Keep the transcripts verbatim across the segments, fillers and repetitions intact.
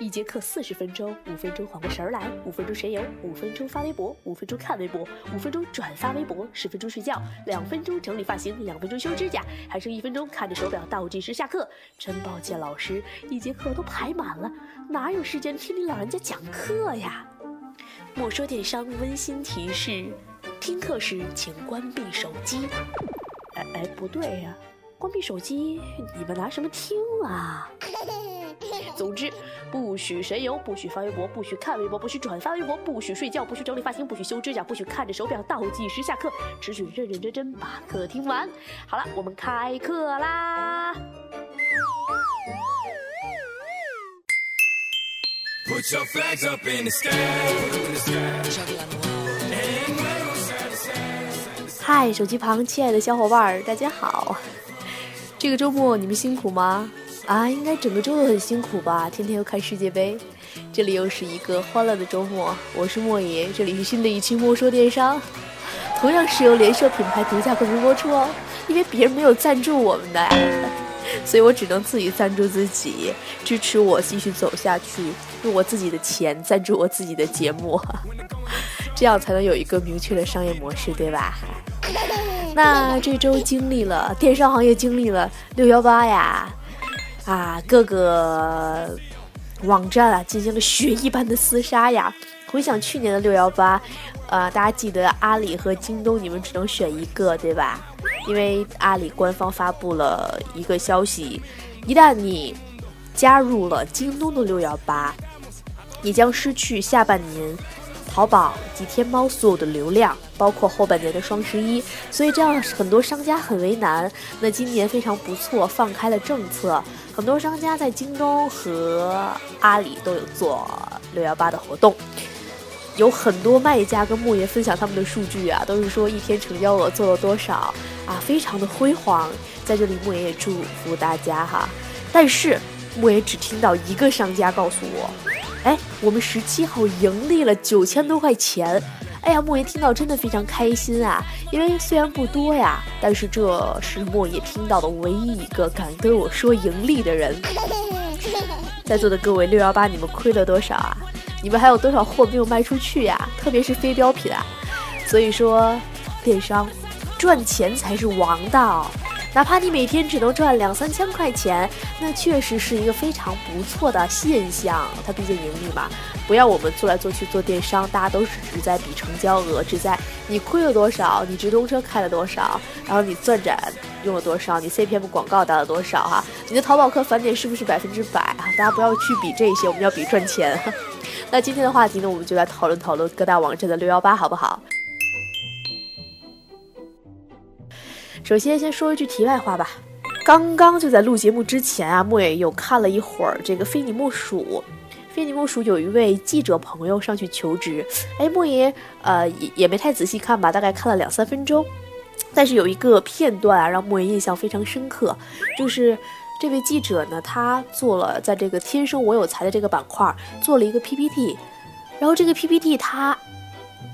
一节课四十分钟，五分钟缓过神儿来，五分钟神游，五分钟发微博，五分钟看微博，五分钟转发微博，十分钟睡觉，两分钟整理发型，两分钟修指甲，还剩一分钟看着手表倒计时下课。真抱歉老师，一节课都排满了，哪有时间听你老人家讲课呀？莫说电商温馨提示：听课时请关闭手机。哎哎，不对呀、啊，关闭手机，你们拿什么听啊？总之，不许神游，不许发微博，不许看微博，不许转发微博，不许睡觉，不许整理发型，不许修指甲，不许看着手表倒计时下课，只许认认真真把课听完。好了，我们开课啦！嗨，手机旁亲爱的小伙伴，大家好！这个周末你们辛苦吗？啊，应该整个周都很辛苦吧，天天又看世界杯。这里又是一个欢乐的周末，我是莫爷，这里是新的一期莫说电商，同样是由联社品牌独家冠名播出哦，因为别人没有赞助我们的呀，所以我只能自己赞助自己，支持我继续走下去，用我自己的钱赞助我自己的节目，这样才能有一个明确的商业模式，对吧？那这周经历了电商行业经历了六一八呀，啊，各个网站啊进行了血一般的厮杀呀！回想去年的六幺八，呃，大家记得阿里和京东，你们只能选一个，对吧？因为阿里官方发布了一个消息，一旦你加入了京东的六幺八，你将失去下半年淘宝及天猫所有的流量，包括后半年的双十一，所以这样很多商家很为难。那今年非常不错，放开了政策，很多商家在京东和阿里都有做六一八的活动，有很多卖家跟莫爷分享他们的数据啊，都是说一天成交额做了多少啊，非常的辉煌。在这里莫爷也祝福大家哈，但是莫爷只听到一个商家告诉我，哎，我们十七号盈利了九千多块钱。哎呀，莫爷听到真的非常开心啊，因为虽然不多呀，但是这是莫爷听到的唯一一个敢跟我说盈利的人。在座的各位，六幺八你们亏了多少啊？你们还有多少货没有卖出去呀？特别是非标品啊。所以说，电商赚钱才是王道。哪怕你每天只能赚两三千块钱，那确实是一个非常不错的现象，它毕竟盈利嘛。不要我们做来做去做电商，大家都是只在比成交额，只在你亏了多少，你直通车开了多少，然后你钻展用了多少，你 C P M 广告打了多少哈、啊，你的淘宝客返点是不是百分之百啊？大家不要去比这些，我们要比赚钱。那今天的话题呢，我们就来讨论讨论各大网站的六一八好不好？首先先说一句题外话吧，刚刚就在录节目之前啊，莫爷有看了一会儿这个非你莫属，非你莫属有一位记者朋友上去求职，哎，莫爷呃 也, 也没太仔细看吧，大概看了两三分钟，但是有一个片段啊让莫爷印象非常深刻，就是这位记者呢，他做了在这个天生我有才的这个板块做了一个 P P T， 然后这个 P P T 他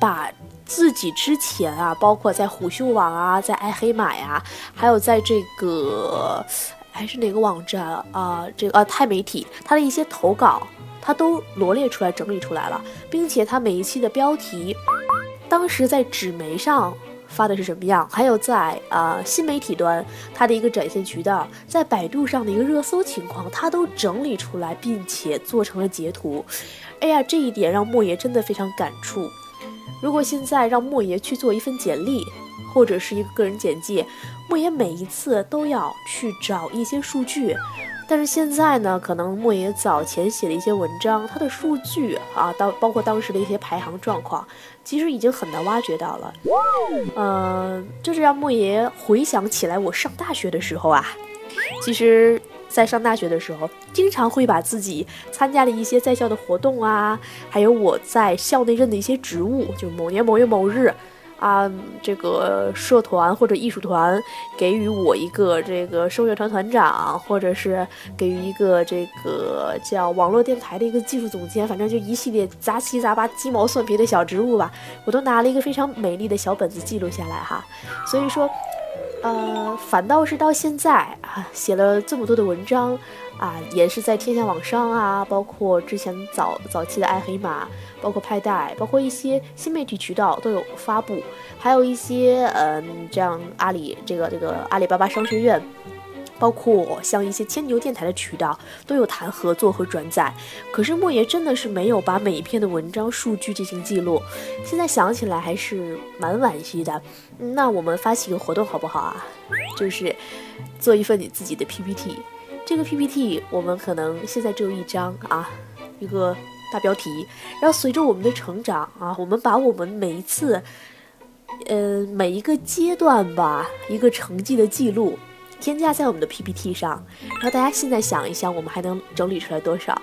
把自己之前啊，包括在虎嗅网啊，在爱黑马呀、啊，还有在这个还是哪个网站啊、呃，这个啊钛媒体，它的一些投稿，它都罗列出来、整理出来了，并且它每一期的标题，当时在纸媒上发的是什么样，还有在啊、呃、新媒体端它的一个展现渠道，在百度上的一个热搜情况，它都整理出来，并且做成了截图。哎呀，这一点让莫爷真的非常感触。如果现在让莫爷去做一份简历或者是一个个人简介，莫爷每一次都要去找一些数据，但是现在呢，可能莫爷早前写的一些文章，它的数据啊，到包括当时的一些排行状况，其实已经很难挖掘到了。呃，这是让莫爷回想起来，我上大学的时候啊，其实在上大学的时候，经常会把自己参加的一些在校的活动啊，还有我在校内任的一些职务，就某年某月某日啊，这个社团或者艺术团给予我一个这个声乐团团长，或者是给予一个这个叫网络电台的一个技术总监，反正就一系列杂七杂八鸡毛蒜皮的小职务吧，我都拿了一个非常美丽的小本子记录下来哈。所以说呃，反倒是到现在啊，写了这么多的文章，啊，也是在天下网商啊，包括之前早早期的爱黑马，包括派代，包括一些新媒体渠道都有发布，还有一些嗯，这样阿里这个这个阿里巴巴商学院。包括像一些千牛电台的渠道都有谈合作和转载，可是莫爷真的是没有把每一篇的文章数据进行记录，现在想起来还是蛮惋惜的。那我们发起个活动好不好啊？就是做一份你自己的 P P T， 这个 P P T 我们可能现在只有一张啊，一个大标题，然后随着我们的成长啊，我们把我们每一次呃每一个阶段吧，一个成绩的记录添加在我们的 P P T 上，然后大家现在想一想，我们还能整理出来多少？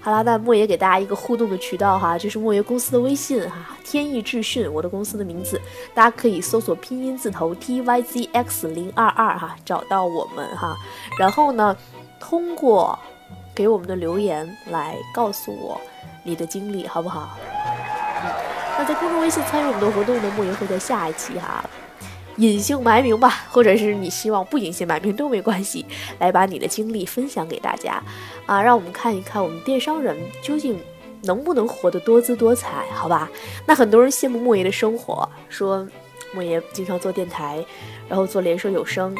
好啦，那莫爷给大家一个互动的渠道哈，就是莫爷公司的微信哈，天意智讯，我的公司的名字，大家可以搜索拼音字头 T Y Z X 零二二 哈，找到我们哈。然后呢，通过给我们的留言来告诉我你的经历，好不好？嗯、那在公众微信参与我们的活动呢，莫爷会在下一期哈。隐姓埋名吧，或者是你希望不隐姓埋名都没关系，来把你的经历分享给大家啊，让我们看一看我们电商人究竟能不能活得多姿多彩，好吧？那很多人羡慕莫爷的生活，说莫爷经常做电台，然后做联社有声，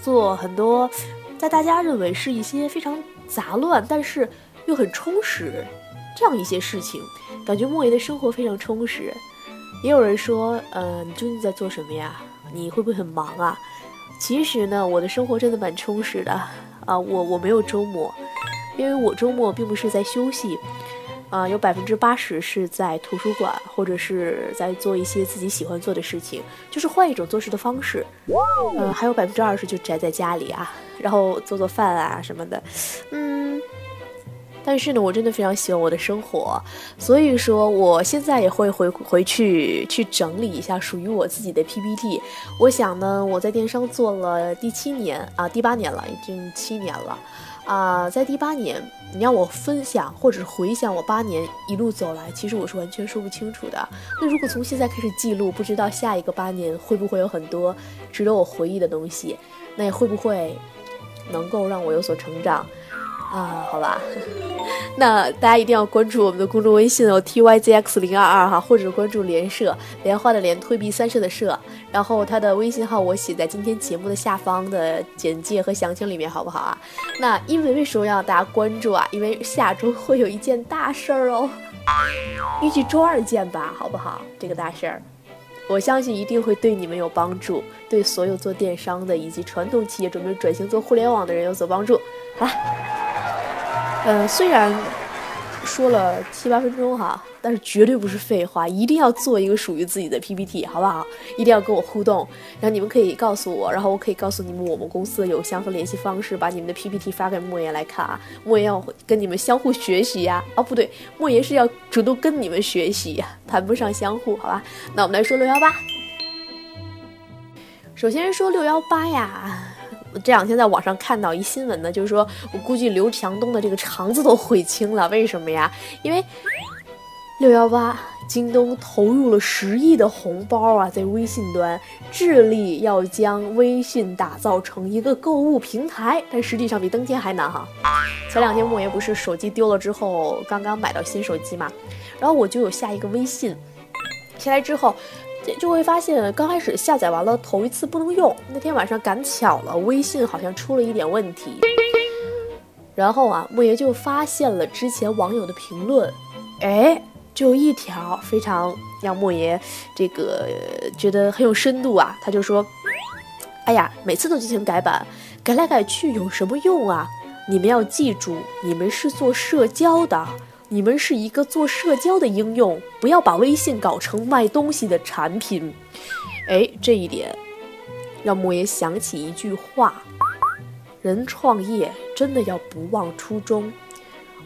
做很多在大家认为是一些非常杂乱但是又很充实这样一些事情，感觉莫爷的生活非常充实。也有人说，呃，你究竟在做什么呀？你会不会很忙啊？其实呢，我的生活真的蛮充实的啊，我我没有周末，因为我周末并不是在休息，啊，有百分之八十是在图书馆或者是在做一些自己喜欢做的事情，就是换一种做事的方式，呃，还有百分之二十就宅在家里啊，然后做做饭啊什么的，嗯。但是呢，我真的非常喜欢我的生活，所以说我现在也会回回去去整理一下属于我自己的 P P T。我想呢，我在电商做了第七年啊，第八年了，已经七年了啊，在第八年，你让我分享或者回想我八年一路走来，其实我是完全说不清楚的。那如果从现在开始记录，不知道下一个八年会不会有很多值得我回忆的东西，那也会不会能够让我有所成长？啊，好吧，那大家一定要关注我们的公众微信哦 ，T Y Z X 零二二 哈，或者关注联社，莲花的莲，退避三舍的舍，然后他的微信号我写在今天节目的下方的简介和详情里面，好不好啊？那因为为什么要大家关注啊？因为下周会有一件大事儿哦，预计周二见吧，好不好？这个大事儿。我相信一定会对你们有帮助，对所有做电商的以及传统企业准备转型做互联网的人有所帮助。好了，呃，虽然说了七八分钟哈，但是绝对不是废话，一定要做一个属于自己的 P P T， 好不好？一定要跟我互动，然后你们可以告诉我，然后我可以告诉你们我们公司的邮箱和联系方式，把你们的 P P T 发给莫爷来看啊。莫爷要跟你们相互学习呀、啊，哦不对，莫爷是要主动跟你们学习呀、啊，谈不上相互，好吧？那我们来说六幺八，首先说六幺八呀。这两天在网上看到一新闻呢，就是说我估计刘强东的这个肠子都悔青了，为什么呀？因为六幺八，京东投入了十亿的红包啊，在微信端，致力要将微信打造成一个购物平台，但实际上比登天还难哈。前两天莫爷不是手机丢了之后，刚刚买到新手机嘛，然后我就有下一个微信，下来之后。就会发现刚开始下载完了头一次不能用，那天晚上赶巧了微信好像出了一点问题，然后啊莫爷就发现了之前网友的评论，哎，就一条非常让莫爷这个觉得很有深度啊，他就说，哎呀，每次都进行改版，改来改去有什么用啊？你们要记住，你们是做社交的，你们是一个做社交的应用，不要把微信搞成卖东西的产品。哎，这一点让莫爷想起一句话，人创业真的要不忘初衷。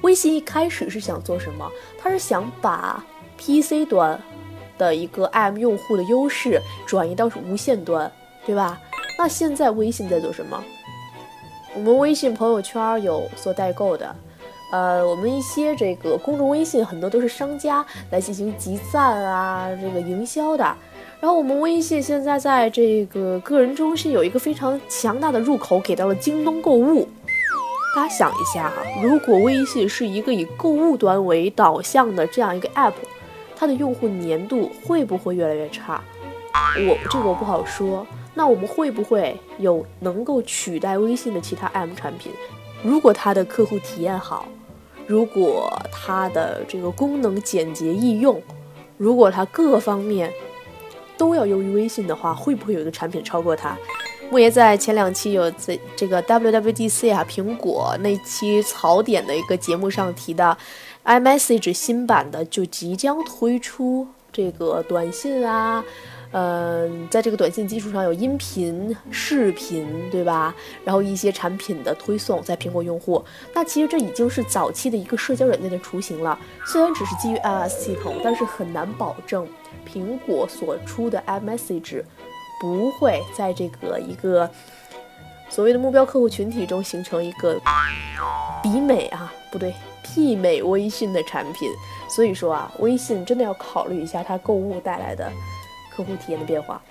微信一开始是想做什么？他是想把 P C 端的一个 I M 用户的优势转移到无线端，对吧？那现在微信在做什么？我们微信朋友圈有做代购的，呃，我们一些这个公众微信很多都是商家来进行集赞啊，这个营销的。然后我们微信现在在这个个人中心有一个非常强大的入口，给到了京东购物。大家想一下啊，如果微信是一个以购物端为导向的这样一个 app， 它的用户粘度会不会越来越差？我这个我不好说。那我们会不会有能够取代微信的其他 M 产品？如果它的客户体验好，如果它的这个功能简洁易用，如果它各方面都要优于微信的话，会不会有一个产品超过它？莫爷在前两期有在这个 W W D C 啊苹果那期槽点的一个节目上提到 iMessage 新版的就即将推出这个短信啊，嗯、呃，在这个短信基础上有音频、视频，对吧？然后一些产品的推送在苹果用户，那其实这已经是早期的一个社交软件的雏形了。虽然只是基于 iOS 系统，但是很难保证苹果所出的 iMessage 不会在这个一个所谓的目标客户群体中形成一个比美啊，不对，媲美微信的产品。所以说啊，微信真的要考虑一下它购物带来的客户体验的变化。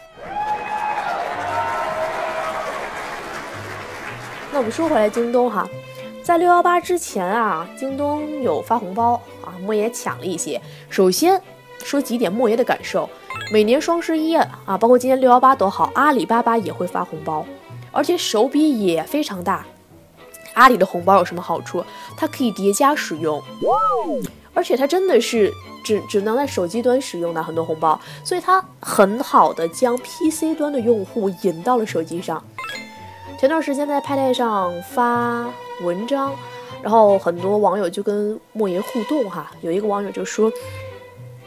那我们说回来，京东哈，在六幺八之前啊，京东有发红包啊，莫爷抢了一些。首先说几点莫爷的感受，每年双十一啊，包括今年六幺八都好，阿里巴巴也会发红包，而且手笔也非常大。阿里的红包有什么好处？它可以叠加使用，而且它真的是。只, 只能在手机端使用的很多红包，所以它很好的将 P C 端的用户引到了手机上。前段时间在派对上发文章，然后很多网友就跟莫爷互动哈，有一个网友就说，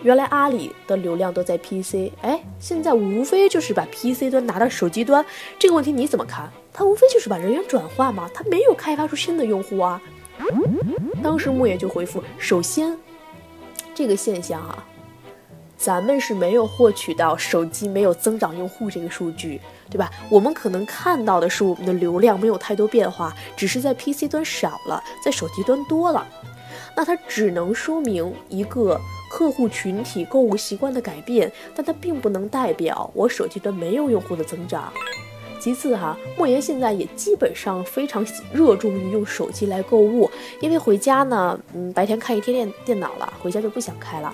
原来阿里的流量都在 P C， 哎，现在无非就是把 P C 端拿到手机端，这个问题你怎么看？它无非就是把人员转化嘛，它没有开发出新的用户啊。当时莫爷就回复，首先这个现象啊，咱们是没有获取到手机没有增长用户这个数据，对吧？我们可能看到的是我们的流量没有太多变化，只是在 P C 端少了，在手机端多了。那它只能说明一个客户群体购物习惯的改变，但它并不能代表我手机端没有用户的增长。其次哈、啊，莫言现在也基本上非常热衷于用手机来购物，因为回家呢，嗯，白天看一天电脑了，回家就不想开了。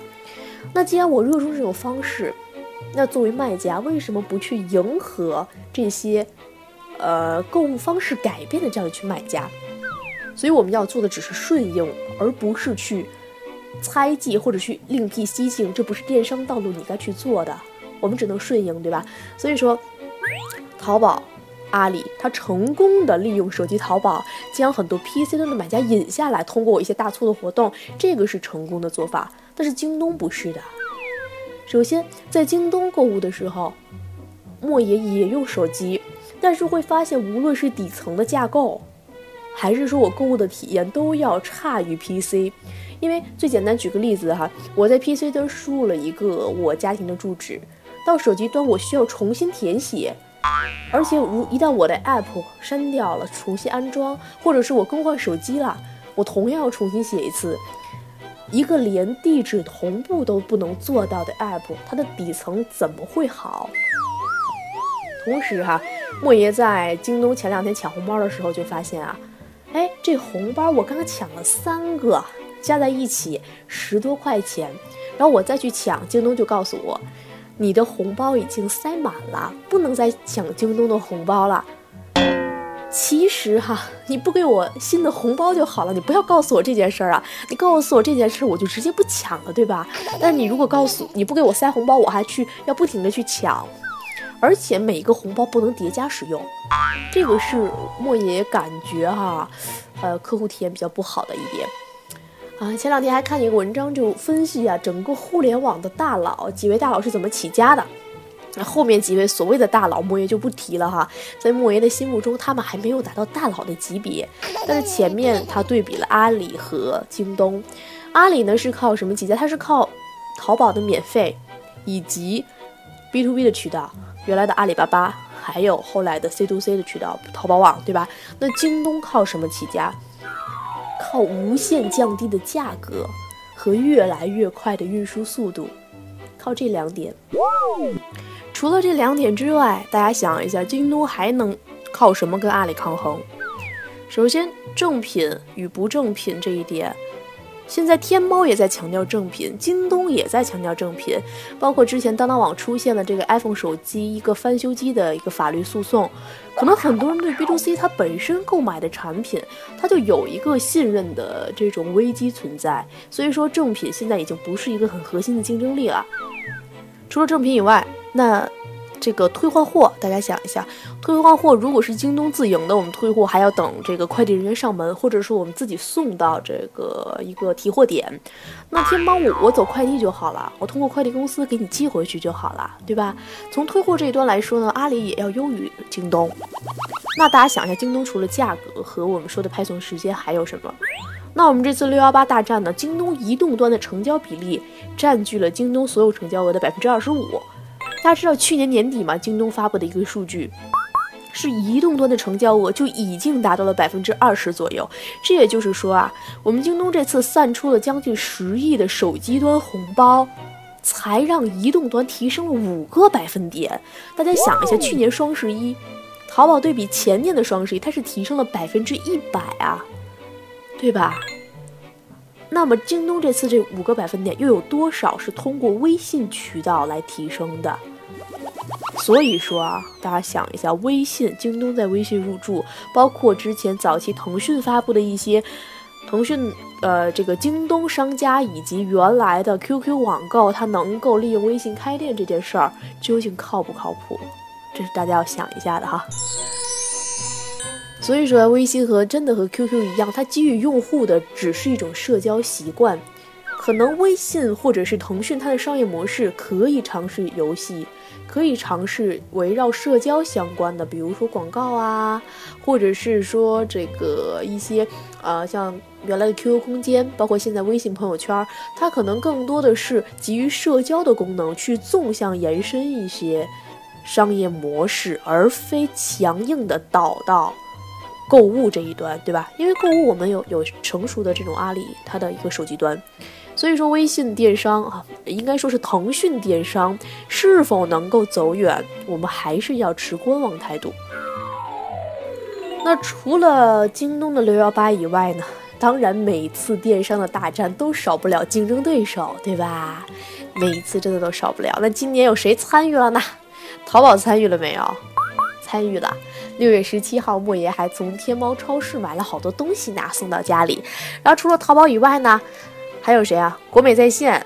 那既然我热衷这种方式，那作为卖家，为什么不去迎合这些，呃，购物方式改变的这样去卖家？所以我们要做的只是顺应，而不是去猜忌或者去另辟蹊径，这不是电商道路你该去做的。我们只能顺应，对吧？所以说。淘宝、阿里，它成功的利用手机淘宝，将很多 P C 端的买家引下来，通过一些大促的活动，这个是成功的做法。但是京东不是的。首先，在京东购物的时候，莫爷也用手机，但是会发现，无论是底层的架构，还是说我购物的体验，都要差于 P C。因为最简单，举个例子哈，我在 P C 端输入了一个我家庭的住址，到手机端我需要重新填写。而且如一旦我的 app 删掉了，重新安装，或者是我更换手机了，我同样要重新写一次。一个连地址同步都不能做到的 app， 它的底层怎么会好？同时哈、啊，莫爷在京东前两天抢红包的时候就发现啊，哎，这红包我刚刚抢了三个，加在一起十多块钱，然后我再去抢，京东就告诉我，你的红包已经塞满了，不能再抢京东的红包了。其实哈、啊，你不给我新的红包就好了，你不要告诉我这件事儿啊！你告诉我这件事儿，我就直接不抢了，对吧？但你如果告诉你不给我塞红包，我还去要不停的去抢，而且每个红包不能叠加使用，这个是莫爷感觉哈、啊，呃，客户体验比较不好的一点。啊，前两天还看一个文章，就分析啊，整个互联网的大佬，几位大佬是怎么起家的。那后面几位所谓的大佬，莫爷就不提了哈。在莫爷的心目中，他们还没有达到大佬的级别。但是前面他对比了阿里和京东，阿里呢是靠什么起家？他是靠淘宝的免费，以及 B to B 的渠道，原来的阿里巴巴，还有后来的 C to C 的渠道，淘宝网，对吧？那京东靠什么起家？靠无限降低的价格和越来越快的运输速度，靠这两点。除了这两点之外，大家想一下，京东还能靠什么跟阿里抗衡？首先，正品与不正品这一点。现在天猫也在强调正品，京东也在强调正品，包括之前当当网出现了这个 iPhone 手机一个翻修机的一个法律诉讼，可能很多人对 B to C 它本身购买的产品，它就有一个信任的这种危机存在，所以说正品现在已经不是一个很核心的竞争力了。除了正品以外，那这个退换货，大家想一下，退换货如果是京东自营的，我们退货还要等这个快递人员上门，或者说我们自己送到这个一个提货点。那天猫我我走快递就好了，我通过快递公司给你寄回去就好了，对吧？从退货这一端来说呢，阿里也要优于京东。那大家想一下，京东除了价格和我们说的派送时间还有什么？那我们这次六一八大战呢，京东移动端的成交比例占据了京东所有成交额的 百分之二十五。大家知道去年年底嘛，京东发布的一个数据是移动端的成交额就已经达到了 百分之二十 左右，这也就是说啊，我们京东这次散出了将近十亿的手机端红包，才让移动端提升了五个百分点。大家想一下，去年双十一淘宝对比前年的双十一，它是提升了 百分之一百 啊，对吧？那么京东这次这五个百分点又有多少是通过微信渠道来提升的？所以说啊，大家想一下，微信京东在微信入驻，包括之前早期腾讯发布的一些腾讯呃这个京东商家以及原来的 Q Q 网购，它能够利用微信开店这件事儿，究竟靠不靠谱？这是大家要想一下的哈。所以说微信和真的和 Q Q 一样，它基于用户的只是一种社交习惯，可能微信或者是腾讯它的商业模式可以尝试游戏，可以尝试围绕社交相关的，比如说广告啊，或者是说这个一些呃像原来的 Q Q 空间，包括现在微信朋友圈，它可能更多的是基于社交的功能去纵向延伸一些商业模式，而非强硬的导到购物这一端，对吧？因为购物我们有有成熟的这种阿里它的一个手机端，所以说微信电商啊，应该说是腾讯电商是否能够走远，我们还是要持观望态度。那除了京东的六一八以外呢，当然每次电商的大战都少不了竞争对手，对吧？每一次真的都少不了。那今年有谁参与了呢？淘宝参与了没有？参与了。六月十七号，莫爷还从天猫超市买了好多东西呢，送到家里。然后除了淘宝以外呢，还有谁啊？国美在线，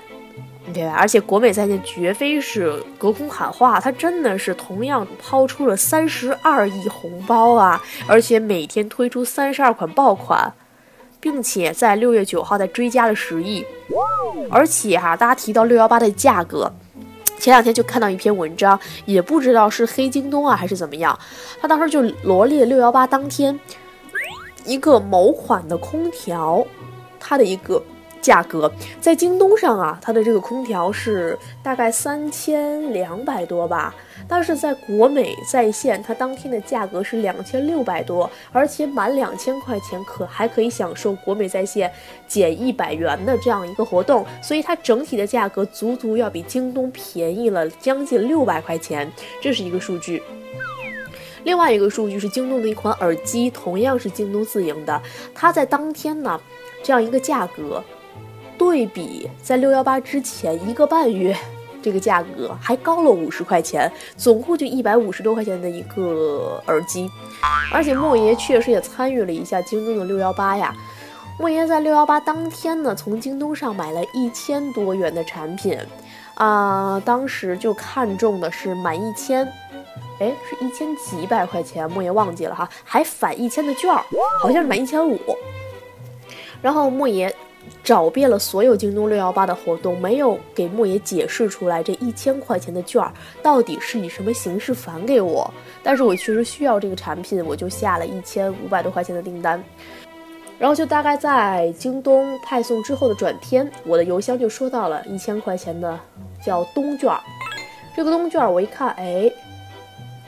对吧？而且国美在线绝非是隔空喊话，它真的是同样抛出了三十二亿红包啊，而且每天推出三十二款爆款，并且在六月九号再追加了十亿。而且哈、啊，大家提到六幺八的价格。前两天就看到一篇文章，也不知道是黑京东啊还是怎么样，他当时就罗列六幺八当天一个某款的空调，它的一个价格在京东上啊，它的这个空调是大概三千两百多吧，但是在国美在线，它当天的价格是两千六百多，而且满两千块钱可还可以享受国美在线减一百元的这样一个活动，所以它整体的价格足足要比京东便宜了将近六百块钱，这是一个数据。另外一个数据是京东的一款耳机，同样是京东自营的，它在当天呢这样一个价格。对比在六幺八之前一个半月，这个价格还高了五十块钱，总共就一百五十多块钱的一个耳机。而且莫爷确实也参与了一下京东的六幺八呀。莫爷在六幺八当天呢，从京东上买了一千多元的产品，啊、呃，当时就看中的是满一千。哎，是一千几百块钱，莫爷忘记了哈，还返一千的券，好像是满一千五。然后莫爷。找遍了所有京东六幺八的活动，没有给莫爷解释出来这一千块钱的券到底是以什么形式返给我。但是我确实需要这个产品，我就下了一千五百多块钱的订单。然后就大概在京东派送之后的转天，我的邮箱就收到了一千块钱的叫东券。这个东券我一看，哎，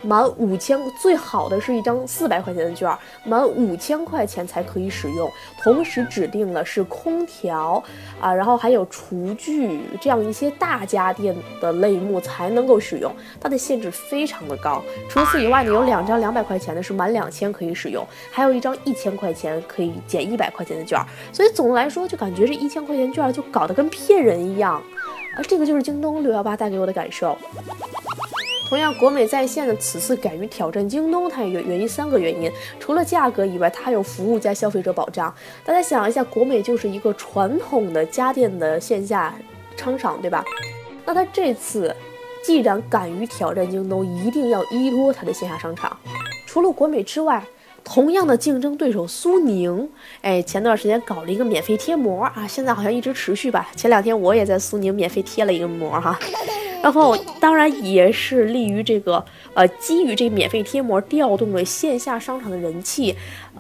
满五千最好的是一张四百块钱的券，满五千块钱才可以使用。同时指定了是空调啊，然后还有厨具这样一些大家电的类目才能够使用，它的限制非常的高。除此以外，你有两张两百块钱的是满两千可以使用，还有一张一千块钱可以减一百块钱的券。所以总的来说，就感觉这一千块钱券就搞得跟骗人一样。而这个就是京东六幺八带给我的感受。同样，国美在线的此次敢于挑战京东，它也源于三个原因。除了价格以外，它有服务加消费者保障。大家想一下，国美就是一个传统的家电的线下商场，对吧？那它这次既然敢于挑战京东，一定要依托它的线下商场。除了国美之外，同样的竞争对手苏宁，哎，前段时间搞了一个免费贴膜啊，现在好像一直持续吧。前两天我也在苏宁免费贴了一个膜哈，然后当然也是利于这个呃，基于这免费贴膜调动了线下商场的人气，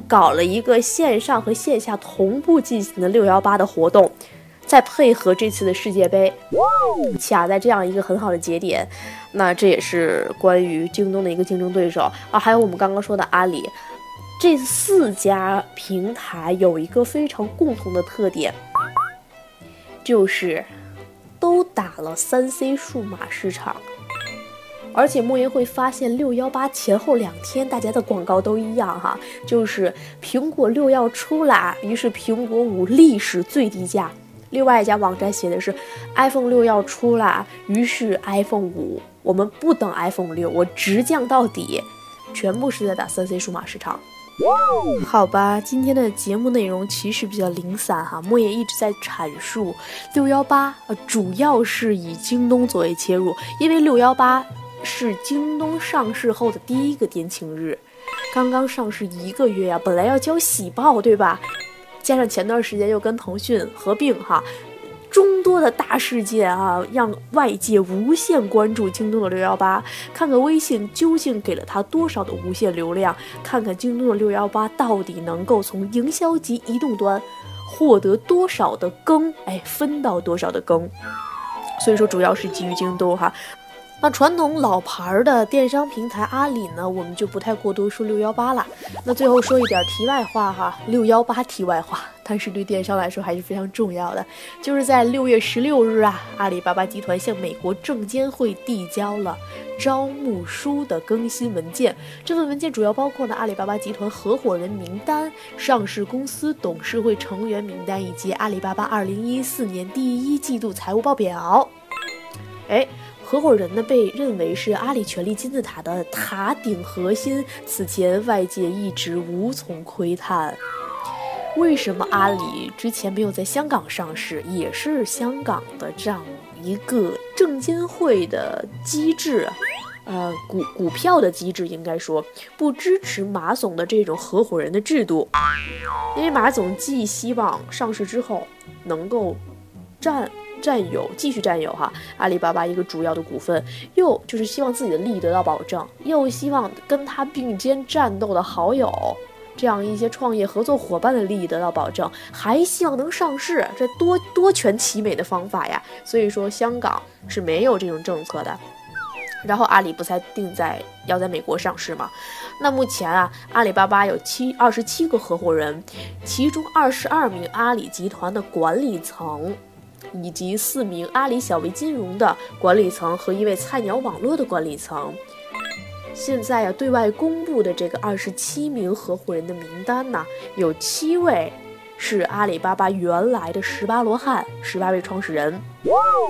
搞了一个线上和线下同步进行的六幺八的活动，再配合这次的世界杯，卡在这样一个很好的节点。那这也是关于京东的一个竞争对手啊，还有我们刚刚说的阿里。这四家平台有一个非常共同的特点，就是都打了 三 C 数码市场。而且莫言会发现六一八前后两天大家的广告都一样哈，就是苹果六要出来，于是苹果五历史最低价。另外一家网站写的是 iPhone 六要出来，于是 iPhone 五，我们不等 iPhone 六，我直降到底，全部是在打 三 C 数码市场。好吧，今天的节目内容其实比较零散哈，莫言一直在阐述六一八，呃，主要是以京东作为切入，因为六一八是京东上市后的第一个点请日，刚刚上市一个月呀、啊，本来要交喜报对吧？加上前段时间又跟腾讯合并哈。众多的大事件啊，让外界无限关注京东的六一八，看看微信究竟给了它多少的无限流量，看看京东的六一八到底能够从营销及移动端获得多少的羹，哎，分到多少的羹。所以说，主要是基于京东哈。那传统老牌的电商平台阿里呢，我们就不太过多说六一八了。那最后说一点题外话哈，六一八题外话，但是对电商来说还是非常重要的。就是在六月十六日啊，阿里巴巴集团向美国证监会递交了招募书的更新文件。这份文件主要包括呢阿里巴巴集团合伙人名单、上市公司董事会成员名单以及阿里巴巴二零一四年第一季度财务报表。哎。合伙人呢被认为是阿里权力金字塔的塔顶核心，此前外界一直无从窥探。为什么阿里之前没有在香港上市，也是香港的这样一个证监会的机制，呃，股股票的机制应该说不支持马总的这种合伙人的制度，因为马总寄希望上市之后能够占。占有继续占有哈阿里巴巴一个主要的股份，又就是希望自己的利益得到保证，又希望跟他并肩战斗的好友这样一些创业合作伙伴的利益得到保证，还希望能上市，这多多全其美的方法呀。所以说香港是没有这种政策的，然后阿里不才定在要在美国上市嘛。那目前啊，阿里巴巴有七二十七个合伙人，其中二十二名阿里集团的管理层。以及四名阿里小微金融的管理层和一位菜鸟网络的管理层。现在呀、啊，对外公布的这个二十七名合伙人的名单呢，有七位是阿里巴巴原来的十八罗汉，十八位创始人，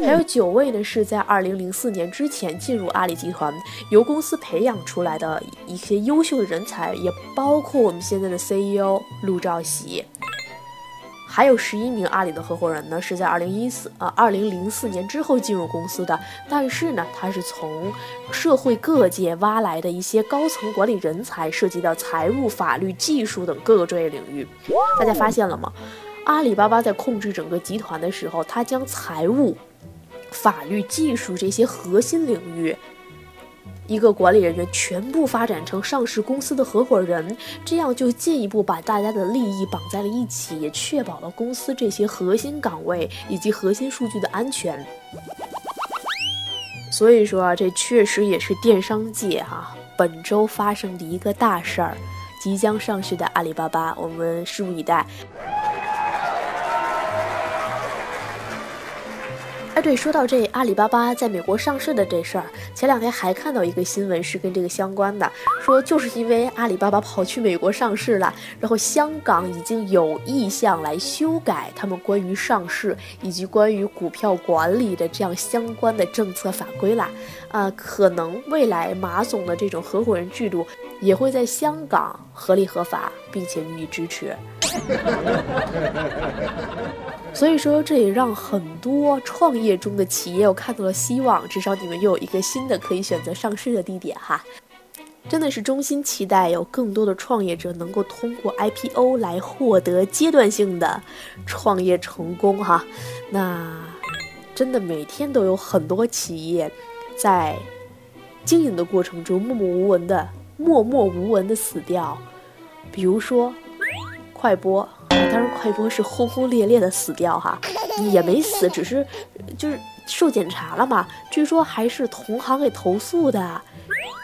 还有九位呢是在二零零四年之前进入阿里集团，由公司培养出来的一些优秀的人才，也包括我们现在的 C E O 陆兆禧。还有十一名阿里的合伙人呢，是在二零一四呃二零零四年之后进入公司的，但是呢，他是从社会各界挖来的一些高层管理人才，涉及到财务、法律、技术等各个专业领域。大家发现了吗？阿里巴巴在控制整个集团的时候，他将财务、法律、技术这些核心领域。一个管理人员全部发展成上市公司的合伙人，这样就进一步把大家的利益绑在了一起，也确保了公司这些核心岗位以及核心数据的安全。所以说啊，这确实也是电商界哈、啊、本周发生的一个大事儿，即将上市的阿里巴巴，我们拭目以待。哎，对，说到这阿里巴巴在美国上市的这事儿，前两天还看到一个新闻是跟这个相关的，说就是因为阿里巴巴跑去美国上市了，然后香港已经有意向来修改他们关于上市以及关于股票管理的这样相关的政策法规啦。啊、呃，可能未来马总的这种合伙人制度也会在香港合理合法，并且予以支持。所以说这也让很多创业中的企业我看到了希望，至少你们又有一个新的可以选择上市的地点哈。真的是衷心期待有更多的创业者能够通过 I P O 来获得阶段性的创业成功哈。那真的每天都有很多企业在经营的过程中默默无闻的默默无闻的死掉，比如说快播，当然快播是轰轰烈烈的死掉哈，也没死，只是就是受检查了嘛，据说还是同行给投诉的，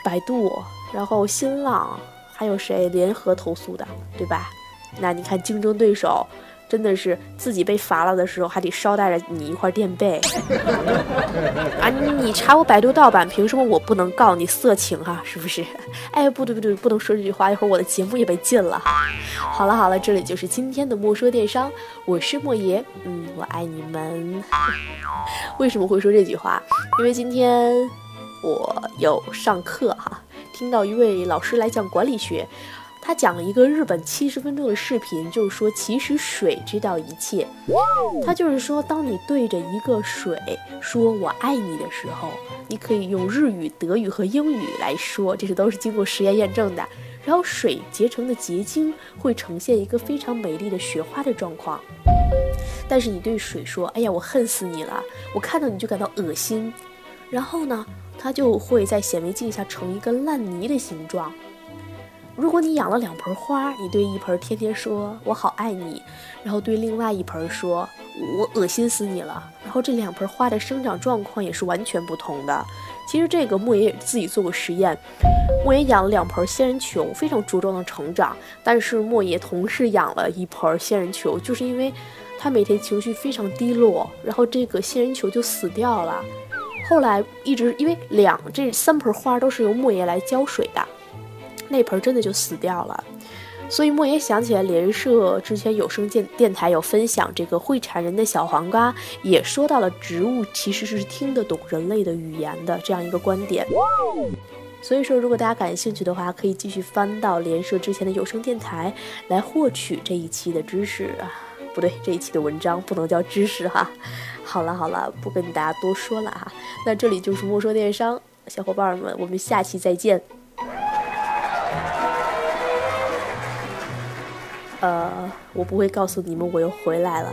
百度然后新浪还有谁联合投诉的，对吧？那你看竞争对手真的是自己被罚了的时候还得捎带着你一块垫背啊，你查我百度盗版凭什么我不能告你色情哈、啊、是不是？哎，不对不对，不能说这句话，一会儿我的节目也被禁了。好了好了，这里就是今天的莫说电商，我是莫爷，嗯，我爱你们。为什么会说这句话？因为今天我有上课哈、啊、听到一位老师来讲管理学，他讲了一个日本七十分钟的视频，就是说其实水知道一切。他就是说当你对着一个水说我爱你的时候，你可以用日语、德语和英语来说，这是都是经过实验验证的，然后水结成的结晶会呈现一个非常美丽的雪花的状况。但是你对水说哎呀我恨死你了，我看到你就感到恶心，然后呢它就会在显微镜下成一个烂泥的形状。如果你养了两盆花，你对一盆天天说我好爱你，然后对另外一盆说我恶心死你了，然后这两盆花的生长状况也是完全不同的。其实这个莫爷自己做过实验，莫爷养了两盆仙人球，非常茁壮的成长，但是莫爷同时养了一盆仙人球，就是因为他每天情绪非常低落，然后这个仙人球就死掉了。后来一直因为两这三盆花都是由莫爷来浇水的，那盆真的就死掉了。所以莫爷想起来联社之前有声电台有分享这个会产人的小黄瓜，也说到了植物其实是听得懂人类的语言的这样一个观点。所以说如果大家感兴趣的话，可以继续翻到联社之前的有声电台来获取这一期的知识啊，不对，这一期的文章不能叫知识哈。好了好了，不跟大家多说了哈。那这里就是莫说电商，小伙伴们，我们下期再见。呃，我不会告诉你们我又回来了。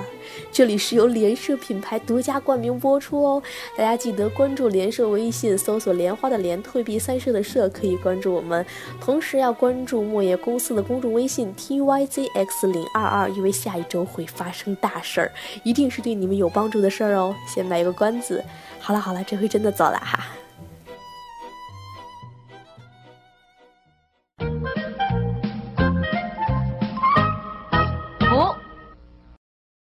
这里是由联社品牌独家冠名播出哦，大家记得关注联社微信，搜索莲花的莲，退避三舍的舍，可以关注我们。同时要关注莫爷公司的公众微信 T Y Z X 零二二， 因为下一周会发生大事儿，一定是对你们有帮助的事儿哦。先卖一个关子。好了好了，这回真的走了哈。